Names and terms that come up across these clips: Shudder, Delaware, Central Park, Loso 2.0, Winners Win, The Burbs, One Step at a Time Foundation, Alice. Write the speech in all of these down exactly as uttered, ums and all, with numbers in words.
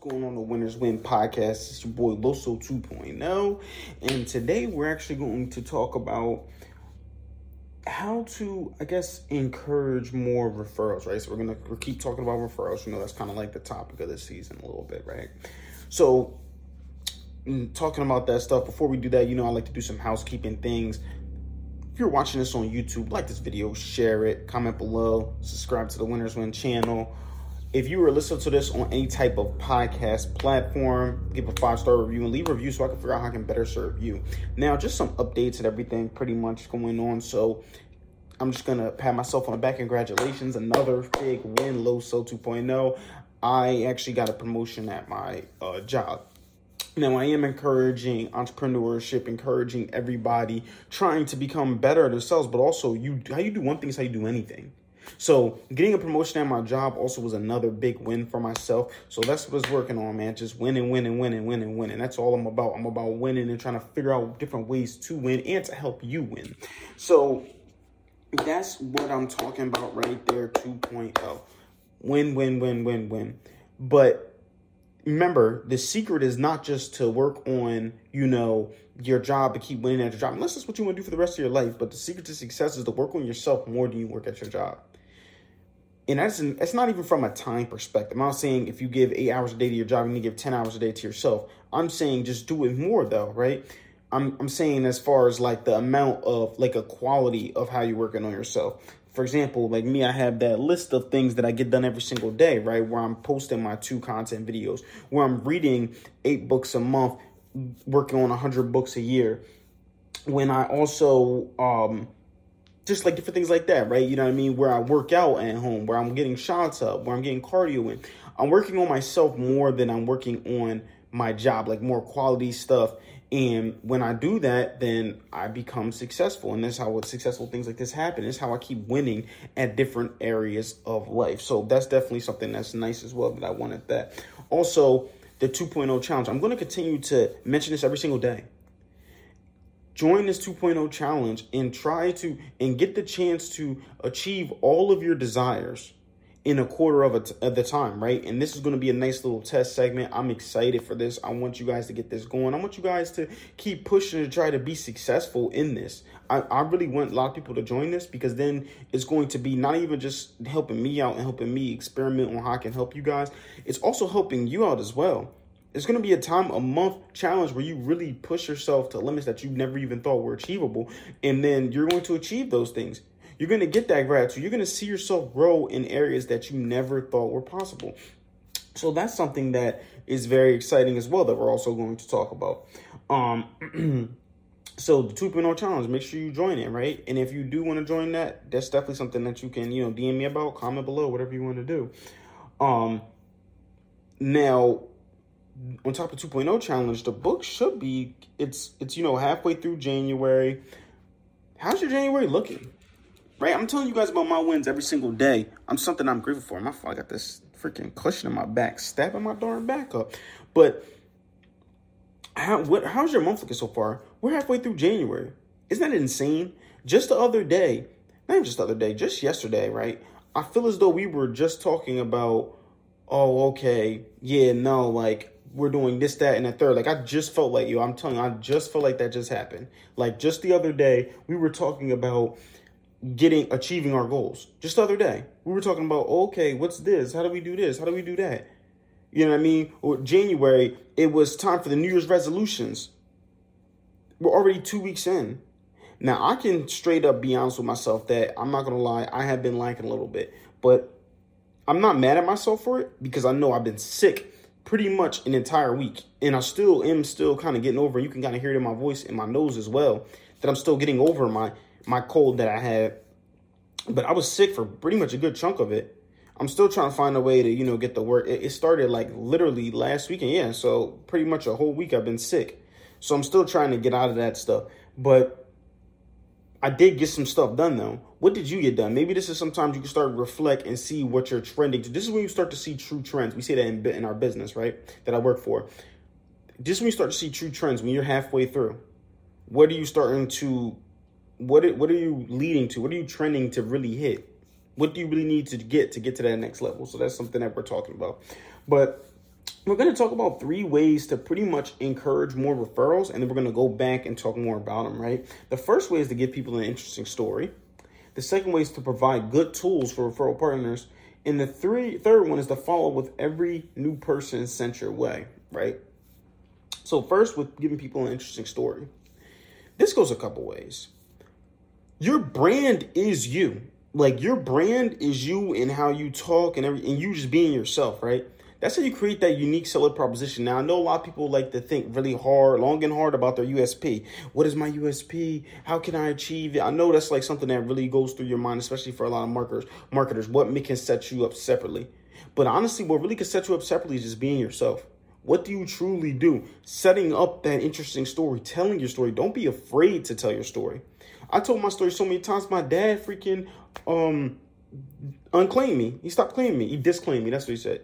What's going on, the Winners Win podcast? It's your boy Loso two point oh, and today we're actually going to talk about how to, I guess, encourage more referrals, right? So we're going to keep talking about referrals. You know, that's kind of like the topic of this season a little bit, right? So talking about that stuff, before we do that, you know, I like to do some housekeeping things. If you're watching this on YouTube, like this video, share it, comment below, subscribe to the Winners Win channel. If you were listening to this on any type of podcast platform, give a five-star review and leave a review so I can figure out how I can better serve you. Now, just some updates and everything pretty much going on. So I'm just going to pat myself on the back. Congratulations. Another big win, Loso two point oh. I actually got a promotion at my uh, job. Now, I am encouraging entrepreneurship, encouraging everybody, trying to become better at themselves, but also you, how you do one thing is how you do anything. So getting a promotion at my job also was another big win for myself. So that's what I was working on, man. Just winning, winning, winning, winning, winning. That's all I'm about. I'm about winning and trying to figure out different ways to win and to help you win. So that's what I'm talking about right there, two point oh. Win, win, win, win, win. But remember, the secret is not just to work on, you know, your job and keep winning at your job. Unless that's what you want to do for the rest of your life. But the secret to success is to work on yourself more than you work at your job. And that's, that's not even from a time perspective. I'm not saying if you give eight hours a day to your job, you need to give ten hours a day to yourself. I'm saying just do it more, though, right? I'm I'm saying as far as like the amount of like a quality of how you're working on yourself. For example, like me, I have that list of things that I get done every single day, right? Where I'm posting my two content videos, where I'm reading eight books a month, working on one hundred books a year. When I also... um. Just like different things like that, right? You know what I mean? Where I work out at home, where I'm getting shots up, where I'm getting cardio in. I'm working on myself more than I'm working on my job, like more quality stuff. And when I do that, then I become successful. And that's how successful things like this happen. It's how I keep winning at different areas of life. So that's definitely something that's nice as well, that I wanted that. Also, the two point oh challenge. I'm going to continue to mention this every single day. Join this two point oh challenge and try to and get the chance to achieve all of your desires in a quarter of, a t- of the time, right? And this is going to be a nice little test segment. I'm excited for this. I want you guys to get this going. I want you guys to keep pushing to try to be successful in this. I, I really want a lot of people to join this, because then it's going to be not even just helping me out and helping me experiment on how I can help you guys. It's also helping you out as well. It's going to be a time, a month challenge where you really push yourself to limits that you never even thought were achievable. And then you're going to achieve those things. You're going to get that gratitude. You're going to see yourself grow in areas that you never thought were possible. So that's something that is very exciting as well, that we're also going to talk about. Um, so the two point oh challenge, make sure you join it, right? And if you do want to join that, that's definitely something that you can, you know, D M me about, comment below, whatever you want to do. Um, now... On top of two point oh challenge, the book should be, it's, it's you know, halfway through January. How's your January looking? Right? I'm telling you guys about my wins every single day. I'm something I'm grateful for. My fault, I got this freaking cushion in my back, stabbing my darn back up. But how, what, how's your month looking so far? We're halfway through January. Isn't that insane? Just the other day, not even just the other day, just yesterday, right? I feel as though we were just talking about, oh, okay, yeah, no, like, we're doing this, that, and a third. Like, I just felt like, yo, I'm telling you, I just felt like that just happened. Like, just the other day, we were talking about getting, achieving our goals. Just the other day, we were talking about, okay, what's this? How do we do this? How do we do that? You know what I mean? Or January, it was time for the New Year's resolutions. We're already two weeks in. Now, I can straight up be honest with myself that I'm not going to lie, I have been lacking a little bit. But I'm not mad at myself for it, because I know I've been sick pretty much an entire week, and I still am still kind of getting over. You can kind of hear it in my voice and my nose as well, that I'm still getting over my my cold that I had. But I was sick for pretty much a good chunk of it. I'm still trying to find a way to, you know, get the work. It, it started like literally last weekend. Yeah, so pretty much a whole week I've been sick. So I'm still trying to get out of that stuff. But I did get some stuff done, though. What did you get done? Maybe this is sometimes you can start to reflect and see what you're trending to. This is when you start to see true trends. We see that in, in our business, right, that I work for. This is when you start to see true trends, when you're halfway through. What are you starting to, what are, what are you leading to? What are you trending to really hit? What do you really need to get to get to that next level? So that's something that we're talking about. But We're going to talk about three ways to pretty much encourage more referrals, and then we're going to go back and talk more about them, right? The first way is to give people an interesting story. The second way is to provide good tools for referral partners. And the three, third one is to follow with every new person sent your way, right? So first, with giving people an interesting story. This goes a couple ways. Your brand is you. Like, your brand is you and how you talk and every, and you just being yourself, right? That's how you create that unique seller proposition. Now, I know a lot of people like to think really hard, long and hard about their U S P. What is my U S P? How can I achieve it? I know that's like something that really goes through your mind, especially for a lot of marketers. Marketers, what can set you up separately? But honestly, what really can set you up separately is just being yourself. What do you truly do? Setting up that interesting story, telling your story. Don't be afraid to tell your story. I told my story so many times. My dad freaking um, unclaimed me. He stopped claiming me. He disclaimed me. That's what he said.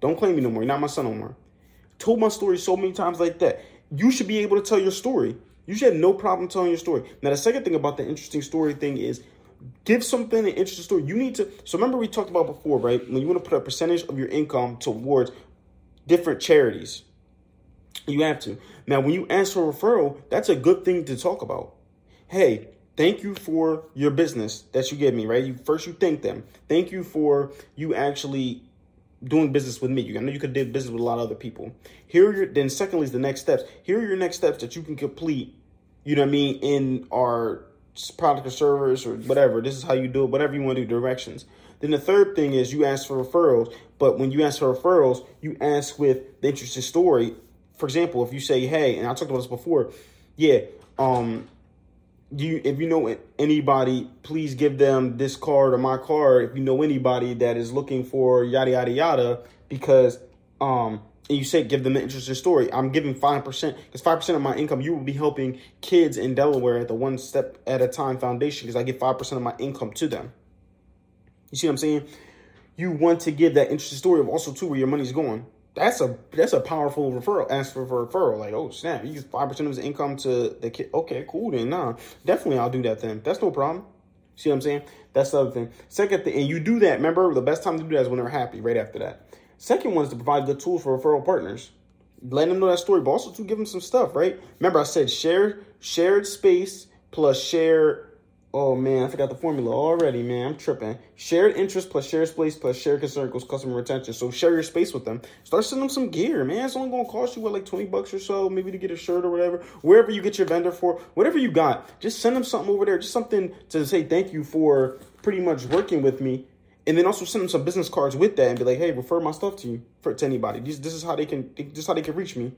Don't claim me no more. You're not my son no more. Told my story so many times like that. You should be able to tell your story. You should have no problem telling your story. Now, the second thing about the interesting story thing is give something an interesting story. You need to. So remember we talked about before, right? When you want to put a percentage of your income towards different charities, you have to. Now, when you ask for a referral, that's a good thing to talk about. Hey, thank you for your business that you gave me, right? You, first, you thank them. Thank you for you actually doing business with me. I know you could do business with a lot of other people. Here are your, then secondly is the next steps. Here are your next steps that you can complete, you know what I mean, in our product or service or whatever. This is how you do it, whatever you want to do, directions. Then the third thing is you ask for referrals, but when you ask for referrals, you ask with the interesting story. For example, if you say, hey, and I talked about this before, yeah, um, you if you know anybody, please give them this card or my card. If you know anybody that is looking for yada, yada, yada, because um, and you say give them an interesting story. I'm giving five percent because five percent of my income, you will be helping kids in Delaware at the One Step at a Time Foundation because I give five percent of my income to them. You see what I'm saying? You want to give that interesting story of also, too, where your money's going. That's a that's a powerful referral. Ask for, for a referral. Like, oh, snap. You use five percent of his income to the kid. Okay, cool then. Nah, definitely I'll do that then. That's no problem. See what I'm saying? That's the other thing. Second thing, and you do that. Remember, the best time to do that is when they're happy right after that. Second one is to provide good tools for referral partners. Let them know that story, but also to give them some stuff, right? Remember, I said share, shared space plus shared. Oh, man, I forgot the formula already, man. I'm tripping. Shared interest plus shared space plus shared concern equals customer retention. So share your space with them. Start sending them some gear, man. It's only going to cost you, what, like twenty bucks or so, maybe to get a shirt or whatever. Wherever you get your vendor for, whatever you got, just send them something over there. Just something to say thank you for pretty much working with me. And then also send them some business cards with that and be like, hey, refer my stuff to you, for, to anybody. This, this is how they can, this is how they can reach me.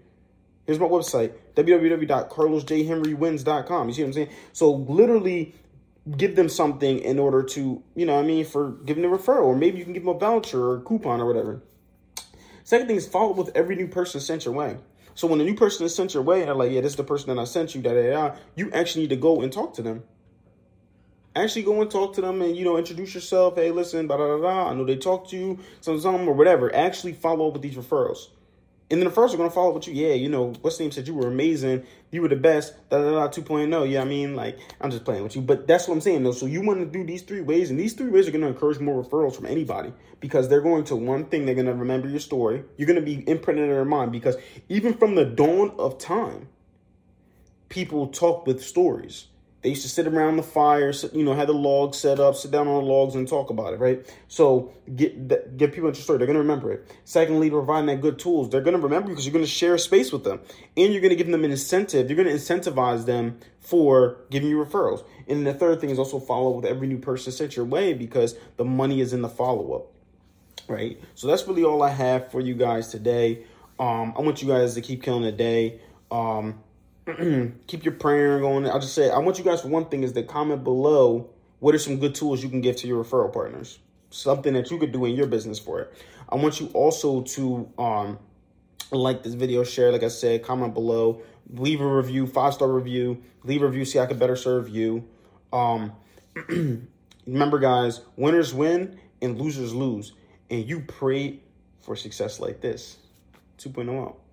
Here's my website, w w w dot carlos j henry wins dot com. You see what I'm saying? So literally give them something in order to, you know what I mean, for giving a referral, or maybe you can give them a voucher or a coupon or whatever. Second thing is follow up with every new person sent your way. So when a new person is sent your way and they're like, yeah, this is the person that I sent you, da da da, you actually need to go and talk to them. Actually go and talk to them and, you know, introduce yourself. Hey, listen, da da da da, I know they talked to you, something, something, or whatever. Actually follow up with these referrals. And then the first are going to follow up with you. Yeah, you know, what's the name said you were amazing. You were the best. Da da da two point oh. Yeah, I mean, like, I'm just playing with you. But that's what I'm saying, though. So you want to do these three ways. And these three ways are going to encourage more referrals from anybody. Because they're going to, one thing, they're going to remember your story. You're going to be imprinted in their mind. Because even from the dawn of time, people talk with stories. They used to sit around the fire, you know, had the logs set up, sit down on the logs and talk about it, right? So get that, get people into the story. They're going to remember it. Secondly, providing that good tools. They're going to remember you because you're going to share space with them. And you're going to give them an incentive. You're going to incentivize them for giving you referrals. And the third thing is also follow up with every new person sent your way because the money is in the follow-up, right? So that's really all I have for you guys today. Um, I want you guys to keep killing the day. Um Keep your prayer going. I'll just say, I want you guys, for one thing, is to comment below what are some good tools you can give to your referral partners, something that you could do in your business for it. I want you also to um, like this video, share, like I said, comment below, leave a review, five-star review, leave a review, see how I can better serve you. Um, remember, guys, winners win and losers lose, and you pray for success like this. two point oh out.